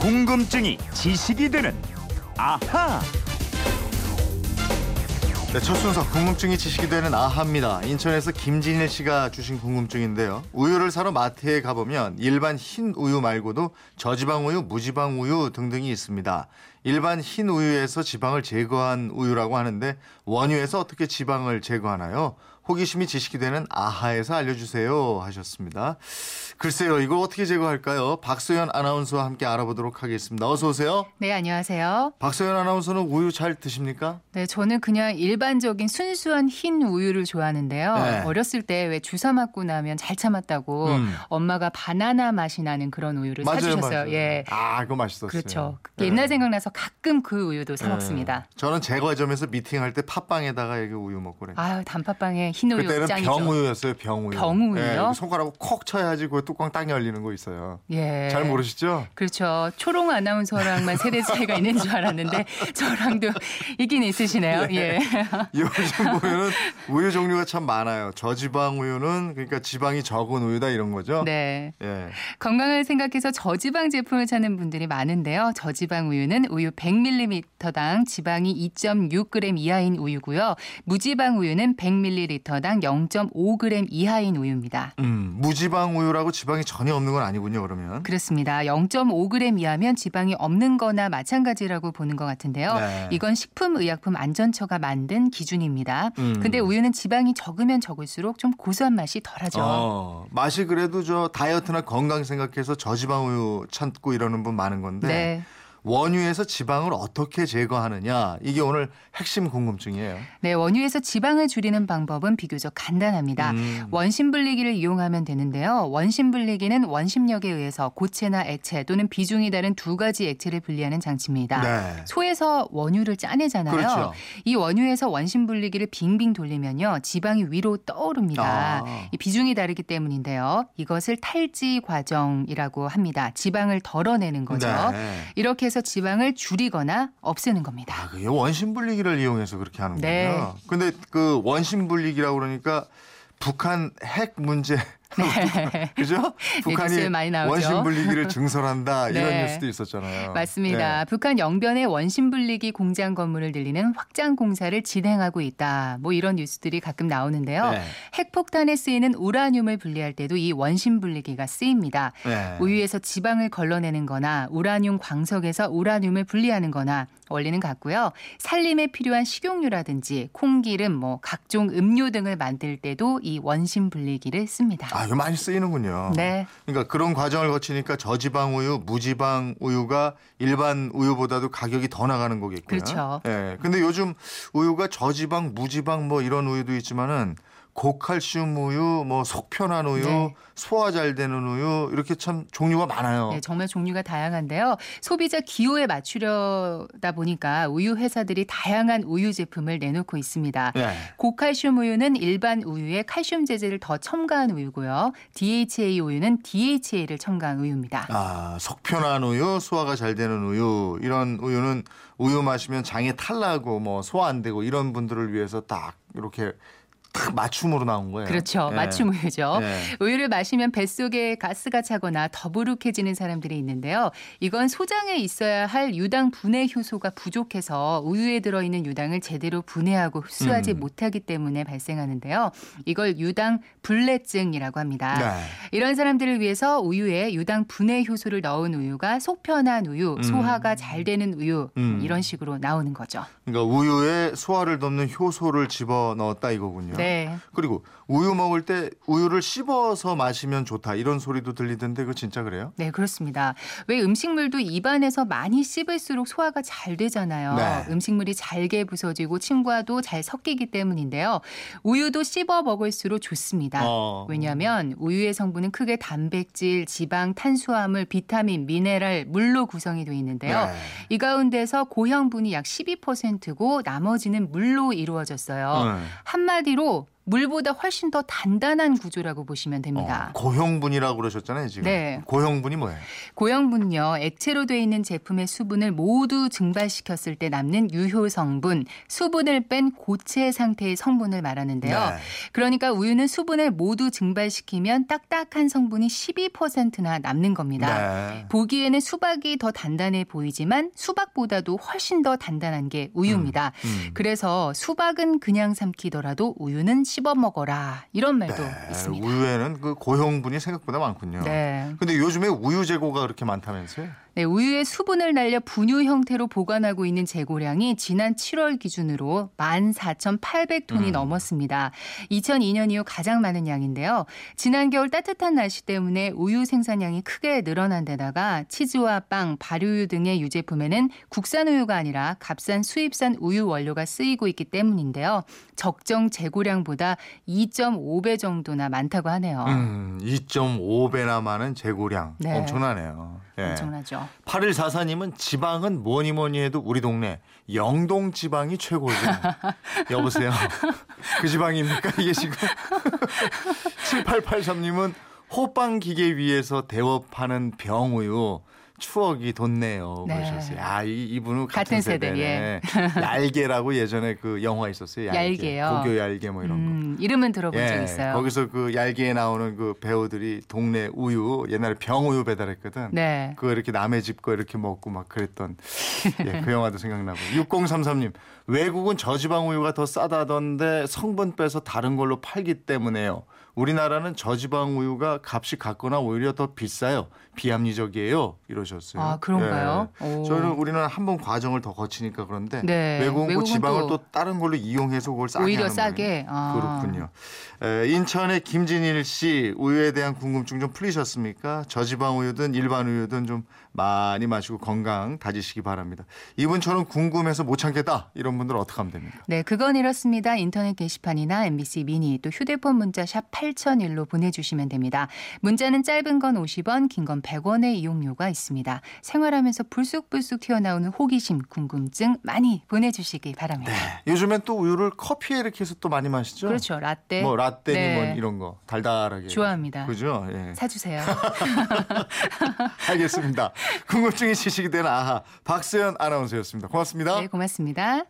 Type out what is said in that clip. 궁금증이 지식이 되는 아하. 네, 첫 순서 궁금증이 지식이 되는 아하입니다. 인천에서 김진일 씨가 주신 궁금증인데요. 우유를 사러 마트에 가보면 일반 흰 우유 말고도 저지방 우유, 무지방 우유 등등이 있습니다. 일반 흰 우유에서 지방을 제거한 우유라고 하는데 원유에서 어떻게 지방을 제거하나요? 호기심이 지식이 되는 아하에서 알려주세요 하셨습니다. 글쎄요, 이걸 어떻게 제거할까요? 박소연 아나운서와 함께 알아보도록 하겠습니다. 어서 오세요. 네, 안녕하세요. 박소연 아나운서는 우유 잘 드십니까? 네, 저는 그냥 일반적인 순수한 흰 우유를 좋아하는데요. 네. 어렸을 때 왜 주사 맞고 나면 잘 참았다고 엄마가 바나나 맛이 나는 그런 우유를 사주셨어요. 맞아요. 예. 아, 그거 맛있었어요. 그렇죠. 네. 옛날 생각나서 가끔 그 우유도 사 먹습니다. 네. 저는 제과점에서 미팅할 때 팥빵에다가 여기 우유 먹고 그래요. 아유, 단팥빵에 흰 우유 짱이죠. 그때는 병우유였어요. 병우유. 병우유요? 네, 손가락으로 콕 쳐야지 그 뚜껑 땅에 열리는 거 있어요. 예. 잘 모르시죠? 그렇죠. 초롱 아나운서랑만 세대 차이가 있는 줄 알았는데 저랑도 있긴 있으시네요. 네. 예. 요즘 보면은 우유 종류가 참 많아요. 저지방 우유는 그러니까 지방이 적은 우유다 이런 거죠. 네. 예. 건강을 생각해서 저지방 제품을 찾는 분들이 많은데요. 저지방 우유는 우유 100ml당 지방이 2.6g 이하인 우유고요. 무지방 우유는 100ml당 0.5g 이하인 우유입니다. 무지방 우유라고 지방이 전혀 없는 건 아니군요, 그러면. 그렇습니다. 0.5g 이하면 지방이 없는 거나 마찬가지라고 보는 것 같은데요. 네. 이건 식품의약품안전처가 만든 기준입니다. 근데 우유는 지방이 적으면 적을수록 좀 고소한 맛이 덜하죠. 맛이 그래도 저 다이어트나 건강 생각해서 저지방 우유 찾고 이러는 분 많은 건데. 네. 원유에서 지방을 어떻게 제거하느냐, 이게 오늘 핵심 궁금증이에요. 네, 원유에서 지방을 줄이는 방법은 비교적 간단합니다. 원심분리기를 이용하면 되는데요. 원심분리기는 원심력에 의해서 고체나 액체 또는 비중이 다른 두 가지 액체를 분리하는 장치입니다. 네. 소에서 원유를 짜내잖아요. 그렇죠. 이 원유에서 원심분리기를 빙빙 돌리면요, 지방이 위로 떠오릅니다. 이 비중이 다르기 때문인데요. 이것을 탈지 과정이라고 합니다. 지방을 덜어내는 거죠. 네. 이렇게 해서 지방을 줄이거나 없애는 겁니다. 아, 그게 원심분리기를 이용해서 그렇게 하는군요. 네. 근데 그 원심분리기라고 그러니까 북한 핵 문제 네. 그죠? 북한이 원심분리기를 증설한다 이런 네. 뉴스도 있었잖아요. 맞습니다. 네. 북한 영변에 원심분리기 공장 건물을 늘리는 확장 공사를 진행하고 있다. 뭐 이런 뉴스들이 가끔 나오는데요. 네. 핵폭탄에 쓰이는 우라늄을 분리할 때도 이 원심분리기가 쓰입니다. 네. 우유에서 지방을 걸러내는 거나 우라늄 광석에서 우라늄을 분리하는 거나 원리는 같고요. 살림에 필요한 식용유라든지 콩기름, 뭐 각종 음료 등을 만들 때도 이 원심분리기를 씁니다. 아, 이거 많이 쓰이는군요. 네. 그러니까 그런 과정을 거치니까 저지방 우유, 무지방 우유가 일반 우유보다도 가격이 더 나가는 거겠군요. 그렇죠. 예. 근데 요즘 우유가 저지방, 무지방 뭐 이런 우유도 있지만은 고칼슘 우유, 뭐 속 편한 우유, 네. 소화 잘 되는 우유 이렇게 참 종류가 많아요. 네, 정말 종류가 다양한데요. 소비자 기호에 맞추려다 보니까 우유 회사들이 다양한 우유 제품을 내놓고 있습니다. 네. 고칼슘 우유는 일반 우유에 칼슘 제재를 더 첨가한 우유고요. DHA 우유는 DHA를 첨가한 우유입니다. 아, 속 편한 우유, 소화가 잘 되는 우유 이런 우유는 우유 마시면 장에 탈나고 뭐 소화 안 되고 이런 분들을 위해서 딱 이렇게 딱 맞춤으로 나온 거예요. 그렇죠. 예. 맞춤 우유죠. 예. 우유를 마시면 뱃속에 가스가 차거나 더부룩해지는 사람들이 있는데요. 이건 소장에 있어야 할 유당 분해 효소가 부족해서 우유에 들어있는 유당을 제대로 분해하고 흡수하지 못하기 때문에 발생하는데요. 이걸 유당 불내증이라고 합니다. 네. 이런 사람들을 위해서 우유에 유당 분해 효소를 넣은 우유가 속 편한 우유, 소화가 잘 되는 우유 이런 식으로 나오는 거죠. 그러니까 우유에 소화를 돕는 효소를 집어넣었다 이거군요. 네. 그리고 우유 먹을 때 우유를 씹어서 마시면 좋다 이런 소리도 들리던데 그거 진짜 그래요? 네, 그렇습니다. 왜 음식물도 입안에서 많이 씹을수록 소화가 잘 되잖아요. 네. 음식물이 잘게 부서지고 침과도 잘 섞이기 때문인데요. 우유도 씹어 먹을수록 좋습니다. 왜냐하면 우유의 성분은 크게 단백질, 지방, 탄수화물, 비타민, 미네랄, 물로 구성이 되어 있는데요. 네. 이 가운데서 고형분이 약 12%고 나머지는 물로 이루어졌어요. 한마디로 물보다 훨씬 더 단단한 구조라고 보시면 됩니다. 고형분이라고 그러셨잖아요, 지금. 네. 고형분이 뭐예요? 고형분은요, 액체로 되어 있는 제품의 수분을 모두 증발시켰을 때 남는 유효 성분, 수분을 뺀 고체 상태의 성분을 말하는데요. 네. 그러니까 우유는 수분을 모두 증발시키면 딱딱한 성분이 12%나 남는 겁니다. 네. 보기에는 수박이 더 단단해 보이지만 수박보다도 훨씬 더 단단한 게 우유입니다. 그래서 수박은 그냥 삼키더라도 우유는 씹어 먹어라, 이런 말도 있습니다. 우유에는 그 고형분이 생각보다 많군요. 네. 근데 요즘에 우유 재고가 그렇게 많다면서요? 네, 우유에 수분을 날려 분유 형태로 보관하고 있는 재고량이 지난 7월 기준으로 14,800톤이 넘었습니다. 2002년 이후 가장 많은 양인데요. 지난 겨울 따뜻한 날씨 때문에 우유 생산량이 크게 늘어난 데다가 치즈와 빵, 발효유 등의 유제품에는 국산 우유가 아니라 값싼 수입산 우유 원료가 쓰이고 있기 때문인데요. 적정 재고량보다 2.5배 정도나 많다고 하네요. 2.5배나 많은 재고량. 네. 엄청나네요. 네. 엄청나죠. 8144님은 지방은 뭐니 해도 우리 동네 영동 지방이 최고죠. 여보세요. 그 지방입니까? 이게 지금. 7883님은 호빵 기계 위에서 대업하는 병우유. 추억이 돋네요. 네. 그러셨어요. 아, 이분은 같은 세대네. 예. 얄개라고 예전에 그 영화 있었어요. 얄개. 얄개요. 고교 얄개 뭐 이런 거. 이름은 들어본 적 있어요. 거기서 그 얄개에 나오는 그 배우들이 동네 우유, 옛날에 병우유 배달했거든. 네. 그거 이렇게 남의 집 거 이렇게 먹고 막 그랬던. 예, 그 영화도 생각나고. 6033님. 외국은 저지방 우유가 더 싸다던데 성분 빼서 다른 걸로 팔기 때문에요. 우리나라는 저지방 우유가 값이 같거나 오히려 더 비싸요. 비합리적이에요. 이러셨어요. 아, 그런가요? 네. 저희는 우리는 한 번 과정을 더 거치니까 그런데 네. 외국은 지방을 또 다른 걸로 이용해서 그걸 싸게 오히려 하는 싸게. 아. 그렇군요. 인천의 김진일 씨, 우유에 대한 궁금증 좀 풀리셨습니까? 저지방 우유든 일반 우유든 좀 많이 마시고 건강 다지시기 바랍니다. 이분처럼 궁금해서 못 참겠다. 이런 분들은 어떻게 하면 됩니까? 네, 그건 이렇습니다. 인터넷 게시판이나 MBC 미니 또 휴대폰 문자 샵 8001로 보내주시면 됩니다. 문자는 짧은 건 50원, 긴 건 100원의 이용료가 있습니다. 생활하면서 불쑥불쑥 튀어나오는 호기심, 궁금증 많이 보내주시기 바랍니다. 네, 요즘엔 또 우유를 커피에 이렇게 해서 또 많이 마시죠? 그렇죠. 라떼. 뭐 라떼니 네. 뭐 이런 거 달달하게. 좋아합니다. 그죠? 예. 사주세요. 알겠습니다. 궁금증이 지식이 되는 아하 박소연 아나운서였습니다. 고맙습니다. 네, 고맙습니다.